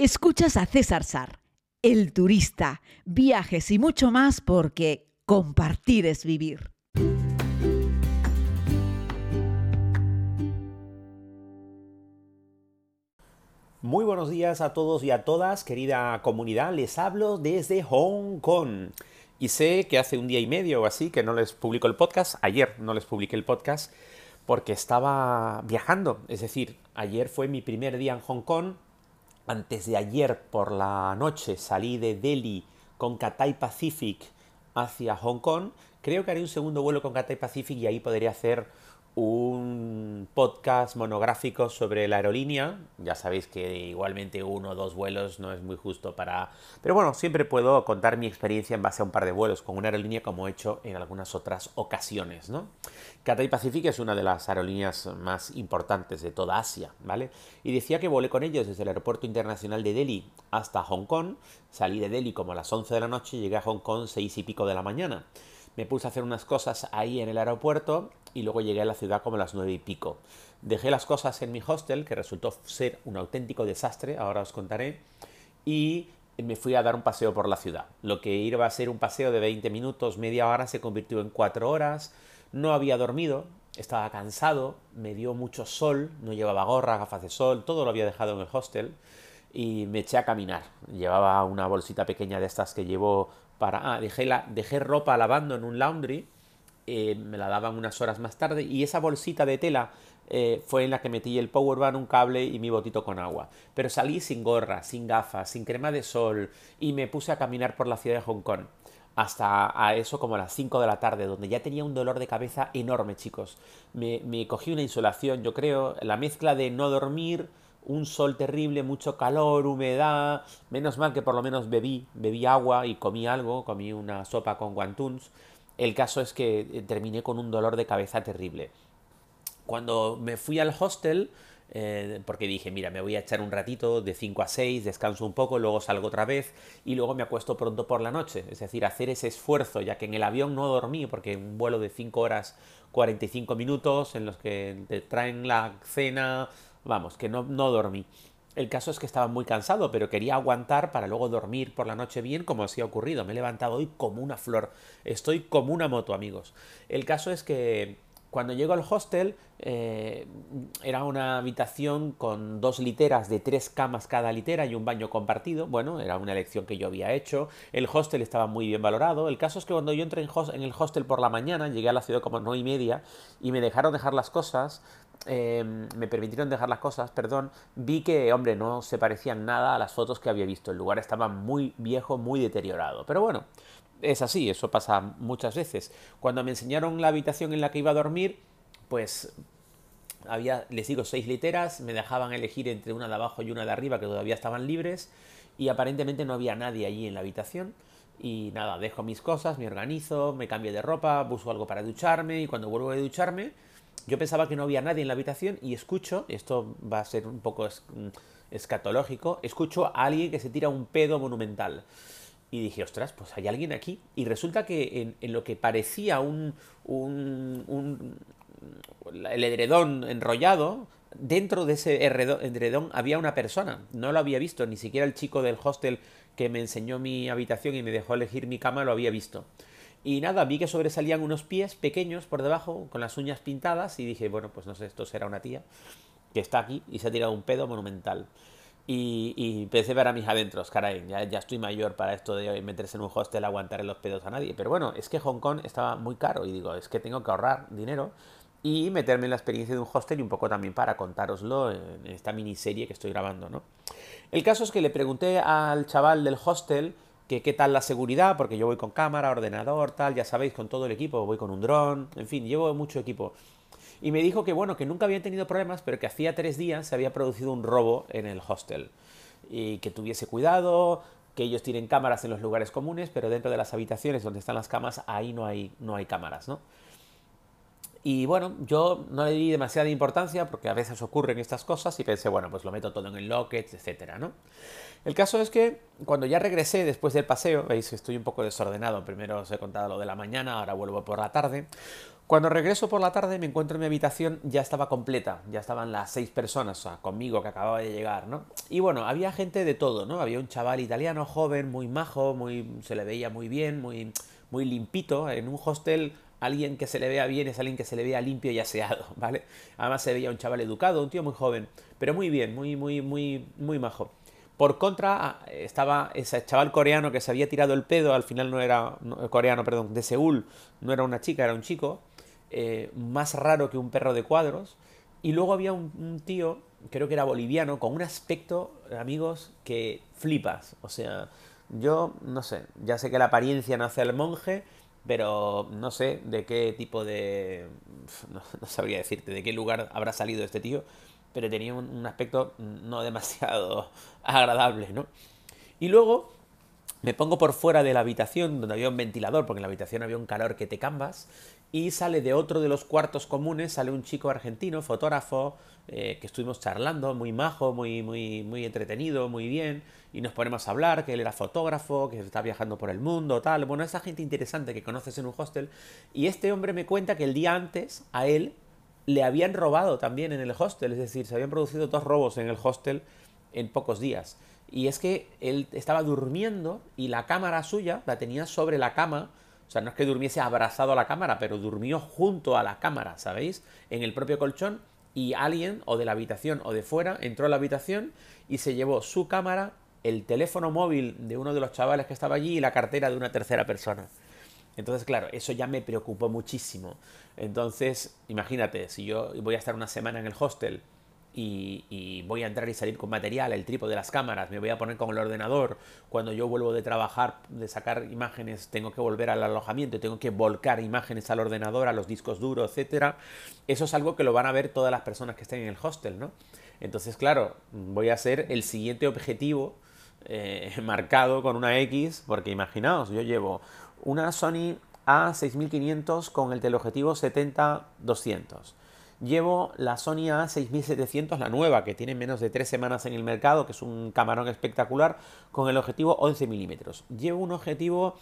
Escuchas a César Sar, el turista, viajes y mucho más porque compartir es vivir. Muy buenos días a todos y a todas, querida comunidad. Les hablo desde Hong Kong. Y sé que hace un día y medio o así que no les publico el podcast. Ayer no les publiqué el podcast porque estaba viajando. Es decir, ayer fue mi primer día en Hong Kong. Antes de ayer por la noche salí de Delhi con Cathay Pacific hacia Hong Kong. Creo que haré un segundo vuelo con Cathay Pacific y ahí podré hacer un podcast monográfico sobre la aerolínea. Ya sabéis que igualmente uno o dos vuelos no es muy justo para... Pero bueno, siempre puedo contar mi experiencia en base a un par de vuelos con una aerolínea como he hecho en algunas otras ocasiones, ¿no? Cathay Pacific es una de las aerolíneas más importantes de toda Asia, ¿vale? Y decía que volé con ellos desde el aeropuerto internacional de Delhi hasta Hong Kong. Salí de Delhi como a las 11 de la noche y llegué a Hong Kong 6 y pico de la mañana. Me puse a hacer unas cosas ahí en el aeropuerto y luego llegué a la ciudad como a las 9 y pico. Dejé las cosas en mi hostel, que resultó ser un auténtico desastre, ahora os contaré, y me fui a dar un paseo por la ciudad. Lo que iba a ser un paseo de 20 minutos, media hora, se convirtió en 4 horas. No había dormido, estaba cansado, me dio mucho sol, no llevaba gorra, gafas de sol, todo lo había dejado en el hostel y me eché a caminar. Llevaba una bolsita pequeña de estas que llevo... dejé ropa lavando en un laundry, me la daban unas horas más tarde, y esa bolsita de tela fue en la que metí el powerbank, un cable y mi botito con agua. Pero salí sin gorra, sin gafas, sin crema de sol, y me puse a caminar por la ciudad de Hong Kong. Hasta a eso como a las 5 de la tarde, donde ya tenía un dolor de cabeza enorme, chicos. Me cogí una insolación, yo creo, la mezcla de no dormir, un sol terrible, mucho calor, humedad. Menos mal que por lo menos bebí agua y comí algo, comí una sopa con guantuns. El caso es que terminé con un dolor de cabeza terrible. Cuando me fui al hostel, porque dije, mira, me voy a echar un ratito de 5 a 6, descanso un poco, luego salgo otra vez y luego me acuesto pronto por la noche. Es decir, hacer ese esfuerzo, ya que en el avión no dormí, porque un vuelo de 5 horas 45 minutos en los que te traen la cena... Vamos, que no dormí. El caso es que estaba muy cansado, pero quería aguantar para luego dormir por la noche bien, como así ha ocurrido. Me he levantado hoy como una flor. Estoy como una moto, amigos. El caso es que cuando llego al hostel, era una habitación con 2 literas de 3 camas cada litera y un baño compartido. Bueno, era una elección que yo había hecho. El hostel estaba muy bien valorado. El caso es que cuando yo entré en el hostel por la mañana, llegué a la ciudad como 9:30 y me dejaron dejar las cosas. Me permitieron dejar las cosas, perdón. Vi que, hombre, no se parecían nada a las fotos que había visto. El lugar estaba muy viejo, muy deteriorado. Pero bueno... Es así, eso pasa muchas veces. Cuando me enseñaron la habitación en la que iba a dormir, pues había, les digo, 6 literas, me dejaban elegir entre una de abajo y una de arriba que todavía estaban libres y aparentemente no había nadie allí en la habitación. Y nada, dejo mis cosas, me organizo, me cambio de ropa, busco algo para ducharme y cuando vuelvo a ducharme, yo pensaba que no había nadie en la habitación y escucho, esto va a ser un poco escatológico, escucho a alguien que se tira un pedo monumental. Y dije, ostras, pues hay alguien aquí. Y resulta que en lo que parecía el edredón enrollado, dentro de ese edredón había una persona. No lo había visto, ni siquiera el chico del hostel que me enseñó mi habitación y me dejó elegir mi cama lo había visto. Y nada, vi que sobresalían unos pies pequeños por debajo, con las uñas pintadas, y dije, bueno, pues no sé, esto será una tía que está aquí y se ha tirado un pedo monumental. Y empecé a ver a mis adentros, caray, ya estoy mayor para esto de meterse en un hostel, aguantar los pedos a nadie. Pero bueno, es que Hong Kong estaba muy caro y digo, es que tengo que ahorrar dinero y meterme en la experiencia de un hostel y un poco también para contároslo en esta miniserie que estoy grabando, ¿no? El caso es que le pregunté al chaval del hostel que qué tal la seguridad, porque yo voy con cámara, ordenador, tal, ya sabéis, con todo el equipo, voy con un dron, en fin, llevo mucho equipo. Y me dijo que bueno, que nunca habían tenido problemas, pero que hacía 3 días se había producido un robo en el hostel. Y que tuviese cuidado, que ellos tienen cámaras en los lugares comunes, pero dentro de las habitaciones donde están las camas, ahí no hay cámaras, ¿no? Y bueno, yo no le di demasiada importancia porque a veces ocurren estas cosas y pensé, bueno, pues lo meto todo en el locket, etcétera, ¿no? El caso es que cuando ya regresé después del paseo, veis que estoy un poco desordenado, primero os he contado lo de la mañana, ahora vuelvo por la tarde. Cuando regreso por la tarde me encuentro en mi habitación, ya estaba completa, ya estaban las 6 personas, o sea, conmigo que acababa de llegar, ¿no? Y bueno, había gente de todo, ¿no? Había un chaval italiano, joven, muy majo, se le veía muy bien, muy limpito, en un hostel. Alguien que se le vea bien es alguien que se le vea limpio y aseado, ¿vale? Además se veía un chaval educado, un tío muy joven, pero muy bien, muy majo. Por contra, estaba ese chaval coreano que se había tirado el pedo, al final no era coreano, perdón, de Seúl, no era una chica, era un chico, más raro que un perro de cuadros. Y luego había un tío, creo que era boliviano, con un aspecto, amigos, que flipas. O sea, yo no sé, ya sé que la apariencia no hace al monje, pero no sé de qué tipo de... No sabría decirte de qué lugar habrá salido este tío, pero tenía un aspecto no demasiado agradable, ¿no? Y luego me pongo por fuera de la habitación, donde había un ventilador, porque en la habitación había un calor que te cambas, y sale de otro de los cuartos comunes, sale un chico argentino, fotógrafo, que estuvimos charlando, muy majo, muy entretenido, muy bien, y nos ponemos a hablar, que él era fotógrafo, que está viajando por el mundo, tal, bueno, esa gente interesante que conoces en un hostel, y este hombre me cuenta que el día antes a él le habían robado también en el hostel, es decir, se habían producido 2 robos en el hostel en pocos días, y es que él estaba durmiendo y la cámara suya la tenía sobre la cama. O sea, no es que durmiese abrazado a la cámara, pero durmió junto a la cámara, ¿sabéis? En el propio colchón, y alguien o de la habitación o de fuera entró a la habitación y se llevó su cámara, el teléfono móvil de uno de los chavales que estaba allí y la cartera de una tercera persona. Entonces, claro, eso ya me preocupó muchísimo. Entonces, imagínate, si yo voy a estar una semana en el hostel y voy a entrar y salir con material, el trípode de las cámaras, me voy a poner con el ordenador, cuando yo vuelvo de trabajar, de sacar imágenes, tengo que volver al alojamiento, tengo que volcar imágenes al ordenador, a los discos duros, etc. Eso es algo que lo van a ver todas las personas que estén en el hostel, ¿no? Entonces, claro, voy a hacer el siguiente objetivo marcado con una X, porque imaginaos, yo llevo una Sony A6500 con el teleobjetivo 70-200. Llevo la Sony A6700, la nueva, que tiene menos de 3 semanas en el mercado, que es un camarón espectacular, con el objetivo 11 milímetros. Llevo un objetivo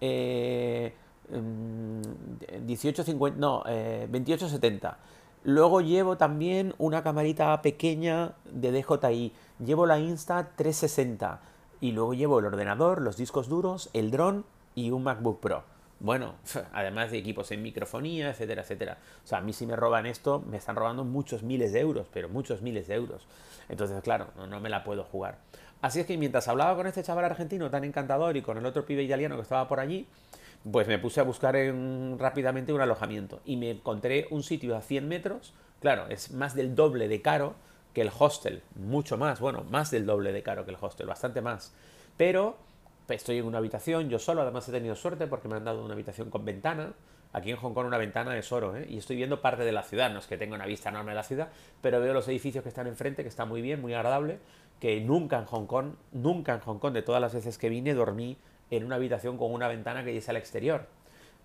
28-70. Luego llevo también una camarita pequeña de DJI. Llevo la Insta 360. Y luego llevo el ordenador, los discos duros, el dron y un MacBook Pro. Bueno, además de equipos en microfonía, etcétera, etcétera. O sea, a mí si me roban esto, me están robando muchos miles de euros, pero muchos miles de euros. Entonces, claro, no me la puedo jugar. Así es que mientras hablaba con este chaval argentino tan encantador y con el otro pibe italiano que estaba por allí, pues me puse a buscar rápidamente un alojamiento. Y me encontré un sitio a 100 metros, claro, es más del doble de caro que el hostel. Mucho más, bueno, más del doble de caro que el hostel, bastante más. Pero estoy en una habitación, yo solo, además he tenido suerte porque me han dado una habitación con ventana. Aquí en Hong Kong una ventana es oro, ¿eh? Y estoy viendo parte de la ciudad, no es que tenga una vista enorme de la ciudad, pero veo los edificios que están enfrente, que está muy bien, muy agradable, que nunca en Hong Kong, de todas las veces que vine, dormí en una habitación con una ventana que dice al exterior.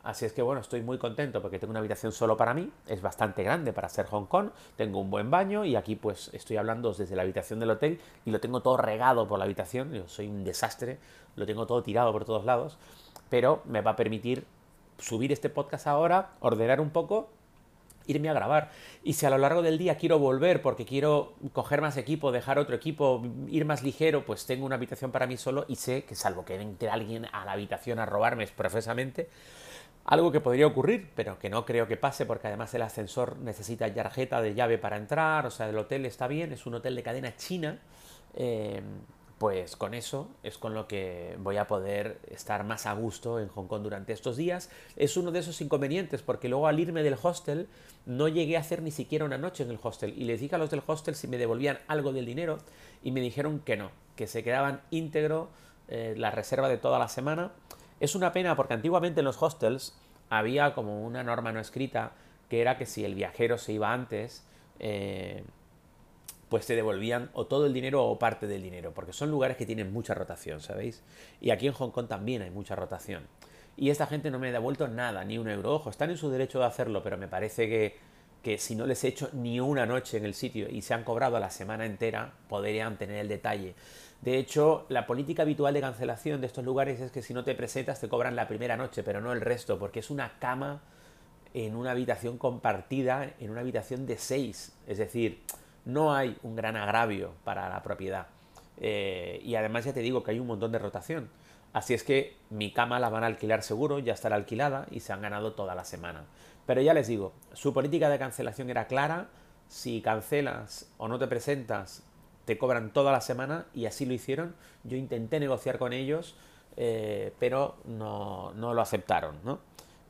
Así es que bueno, estoy muy contento porque tengo una habitación solo para mí, es bastante grande para ser Hong Kong, tengo un buen baño y aquí pues estoy hablando desde la habitación del hotel y lo tengo todo regado por la habitación, yo soy un desastre, lo tengo todo tirado por todos lados, pero me va a permitir subir este podcast ahora, ordenar un poco, irme a grabar. Y si a lo largo del día quiero volver porque quiero coger más equipo, dejar otro equipo, ir más ligero, pues tengo una habitación para mí solo y sé que salvo que entre alguien a la habitación a robarme expresamente, algo que podría ocurrir, pero que no creo que pase porque además el ascensor necesita tarjeta de llave para entrar, o sea, el hotel está bien, es un hotel de cadena china, pues con eso es con lo que voy a poder estar más a gusto en Hong Kong durante estos días. Es uno de esos inconvenientes porque luego al irme del hostel no llegué a hacer ni siquiera una noche en el hostel y les dije a los del hostel si me devolvían algo del dinero y me dijeron que no, que se quedaban íntegro la reserva de toda la semana. Es una pena porque antiguamente en los hostels había como una norma no escrita que era que si el viajero se iba antes, pues te devolvían o todo el dinero o parte del dinero, porque son lugares que tienen mucha rotación, ¿sabéis? Y aquí en Hong Kong también hay mucha rotación. y esta gente no me ha devuelto nada, ni un euro. Ojo, están en su derecho de hacerlo, pero me parece que si no les he hecho ni una noche en el sitio y se han cobrado la semana entera, podrían tener el detalle. De hecho, la política habitual de cancelación de estos lugares es que si no te presentas te cobran la primera noche, pero no el resto, porque es una cama en una habitación compartida, en una habitación de 6, es decir, no hay un gran agravio para la propiedad. Y además ya te digo que hay un montón de rotación, así es que mi cama la van a alquilar seguro, ya estará alquilada y se han ganado toda la semana. Pero ya les digo, su política de cancelación era clara, si cancelas o no te presentas te cobran toda la semana, y así lo hicieron. Yo intenté negociar con ellos, pero no lo aceptaron, ¿no?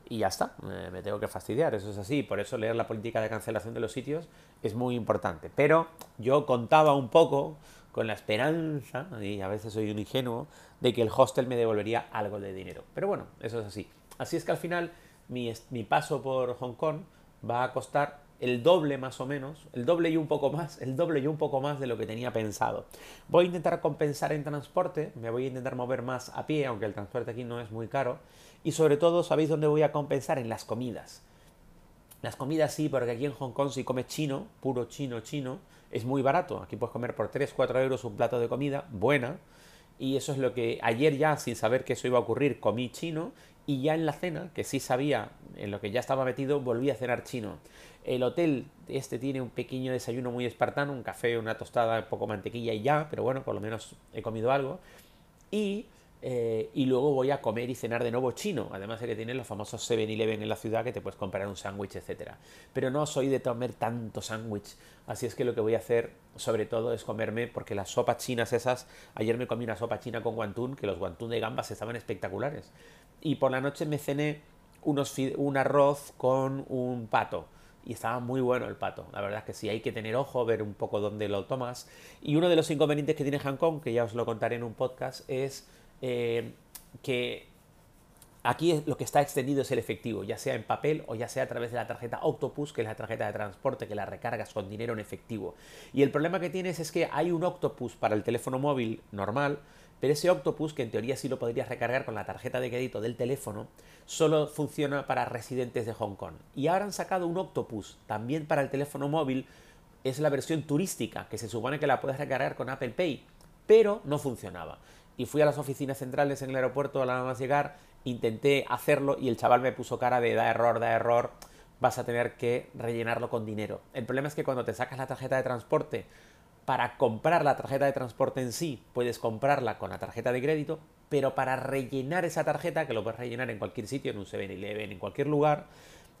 Y ya está, me tengo que fastidiar, eso es así. Por eso leer la política de cancelación de los sitios es muy importante. Pero yo contaba un poco con la esperanza, y a veces soy un ingenuo, de que el hostel me devolvería algo de dinero. Pero bueno, eso es así. Así es que al final mi paso por Hong Kong va a costar el doble más o menos, el doble y un poco más de lo que tenía pensado. Voy a intentar compensar en transporte, me voy a intentar mover más a pie, aunque el transporte aquí no es muy caro. Y sobre todo, ¿sabéis dónde voy a compensar? En las comidas. Las comidas sí, porque aquí en Hong Kong si comes chino, puro chino, es muy barato. Aquí puedes comer por 3-4 euros un plato de comida buena. Y eso es lo que ayer ya, sin saber que eso iba a ocurrir, comí chino. Y ya en la cena, que sí sabía en lo que ya estaba metido, volví a cenar chino. El hotel este tiene un pequeño desayuno muy espartano, un café, una tostada, poco mantequilla y ya. Pero bueno, por lo menos he comido algo. Y luego voy a comer y cenar de nuevo chino, además de que tienen los famosos 7-Eleven en la ciudad que te puedes comprar un sándwich, etcétera. Pero no soy de comer tanto sándwich, así es que lo que voy a hacer sobre todo es comerme, porque las sopas chinas esas, ayer me comí una sopa china con guantún, que los guantún de gambas estaban espectaculares, y por la noche me cené un arroz con un pato. Y estaba muy bueno el pato, la verdad es que sí, hay que tener ojo, ver un poco dónde lo tomas. Y uno de los inconvenientes que tiene Hong Kong, que ya os lo contaré en un podcast, es que aquí lo que está extendido es el efectivo, ya sea en papel o ya sea a través de la tarjeta Octopus, que es la tarjeta de transporte que la recargas con dinero en efectivo. Y el problema que tienes es que hay un Octopus para el teléfono móvil normal, pero ese Octopus, que en teoría sí lo podrías recargar con la tarjeta de crédito del teléfono, solo funciona para residentes de Hong Kong. Y ahora han sacado un Octopus también para el teléfono móvil, es la versión turística, que se supone que la puedes recargar con Apple Pay, pero no funcionaba. Y fui a las oficinas centrales en el aeropuerto, nada más llegar, intenté hacerlo y el chaval me puso cara de da error, vas a tener que rellenarlo con dinero. El problema es que cuando te sacas la tarjeta de transporte, para comprar la tarjeta de transporte en sí, puedes comprarla con la tarjeta de crédito, pero para rellenar esa tarjeta, que lo puedes rellenar en cualquier sitio, en un 7-Eleven, en cualquier lugar,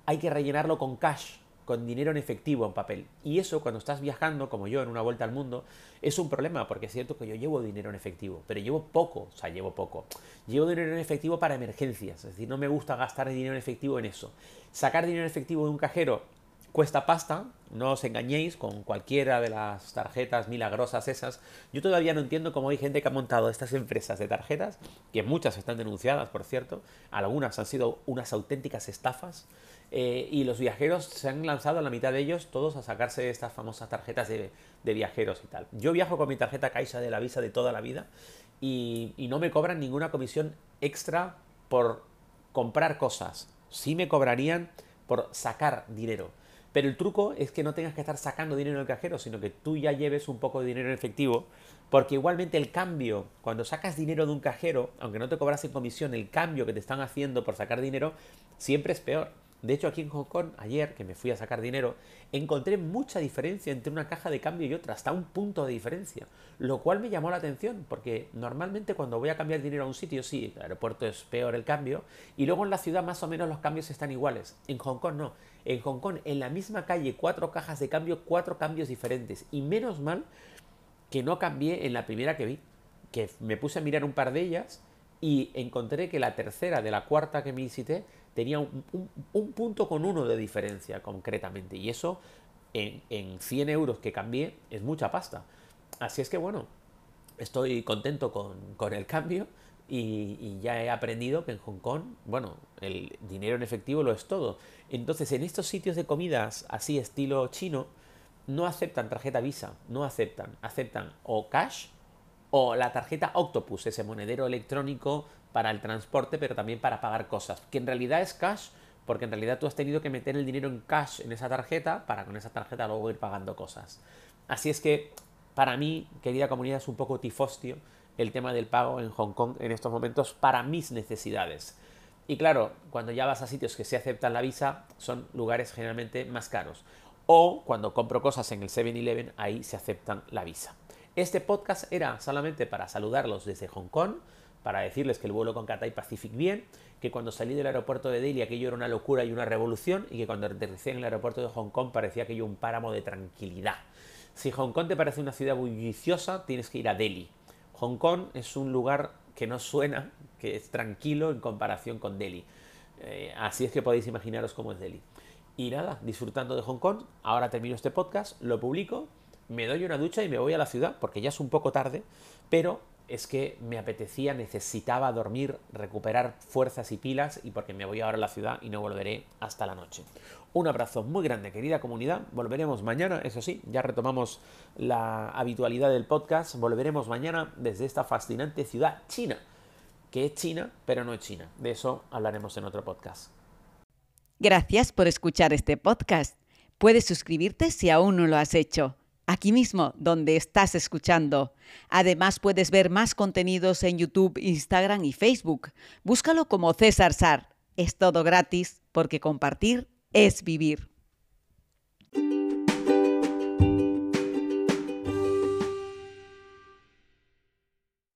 hay que rellenarlo con cash, con dinero en efectivo, en papel. Y eso, cuando estás viajando, como yo, en una vuelta al mundo, es un problema, porque es cierto que yo llevo dinero en efectivo, pero llevo poco, Llevo dinero en efectivo para emergencias, es decir, no me gusta gastar dinero en efectivo en eso. Sacar dinero en efectivo de un cajero cuesta pasta, no os engañéis con cualquiera de las tarjetas milagrosas esas. Yo todavía no entiendo cómo hay gente que ha montado estas empresas de tarjetas, que muchas están denunciadas, por cierto, algunas han sido unas auténticas estafas, y los viajeros se han lanzado, la mitad de ellos, todos a sacarse estas famosas tarjetas de viajeros y tal. Yo viajo con mi tarjeta Caixa de la Visa de toda la vida y no me cobran ninguna comisión extra por comprar cosas. Sí me cobrarían por sacar dinero. Pero el truco es que no tengas que estar sacando dinero en el cajero, sino que tú ya lleves un poco de dinero en efectivo, porque igualmente el cambio, cuando sacas dinero de un cajero, aunque no te cobras en comisión, el cambio que te están haciendo por sacar dinero siempre es peor. De hecho, aquí en Hong Kong, ayer que me fui a sacar dinero, encontré mucha diferencia entre una caja de cambio y otra, hasta un punto de diferencia, lo cual me llamó la atención, porque normalmente cuando voy a cambiar dinero a un sitio, sí, el aeropuerto es peor el cambio, y luego en la ciudad más o menos los cambios están iguales. En Hong Kong no. En Hong Kong, en la misma calle, 4 cajas de cambio, 4 cambios diferentes. Y menos mal que no cambié en la primera que vi, que me puse a mirar un par de ellas y encontré que la tercera de la cuarta que me visité tenía un punto con 1 de diferencia concretamente. Y eso en 100 euros que cambié es mucha pasta. Así es que bueno, estoy contento con el cambio. Y ya he aprendido que en Hong Kong, bueno, el dinero en efectivo lo es todo. Entonces, en estos sitios de comidas así estilo chino, no aceptan tarjeta Visa, no aceptan. Aceptan o cash o la tarjeta Octopus, ese monedero electrónico para el transporte, pero también para pagar cosas, que en realidad es cash, porque en realidad tú has tenido que meter el dinero en cash en esa tarjeta para con esa tarjeta luego ir pagando cosas. Así es que para mí, querida comunidad, es un poco tifostio el tema del pago en Hong Kong en estos momentos para mis necesidades. Y claro, cuando ya vas a sitios que sí aceptan la Visa, son lugares generalmente más caros. O cuando compro cosas en el 7-Eleven, ahí se aceptan la Visa. Este podcast era solamente para saludarlos desde Hong Kong, para decirles que el vuelo con Cathay Pacific bien, que cuando salí del aeropuerto de Delhi aquello era una locura y una revolución, y que cuando aterricé en el aeropuerto de Hong Kong parecía aquello un páramo de tranquilidad. Si Hong Kong te parece una ciudad bulliciosa, tienes que ir a Delhi. Hong Kong es un lugar que no suena, que es tranquilo en comparación con Delhi. Así es que podéis imaginaros cómo es Delhi. Y nada, disfrutando de Hong Kong, ahora termino este podcast, lo publico, me doy una ducha y me voy a la ciudad, porque ya es un poco tarde, pero es que me apetecía, necesitaba dormir, recuperar fuerzas y pilas, y porque me voy ahora a la ciudad y no volveré hasta la noche. Un abrazo muy grande, querida comunidad. Volveremos mañana, eso sí, ya retomamos la habitualidad del podcast. Volveremos mañana desde esta fascinante ciudad china, que es China, pero no es China. De eso hablaremos en otro podcast. Gracias por escuchar este podcast. Puedes suscribirte si aún no lo has hecho, aquí mismo, donde estás escuchando. Además, puedes ver más contenidos en YouTube, Instagram y Facebook. Búscalo como César Sar. Es todo gratis, porque compartir es vivir.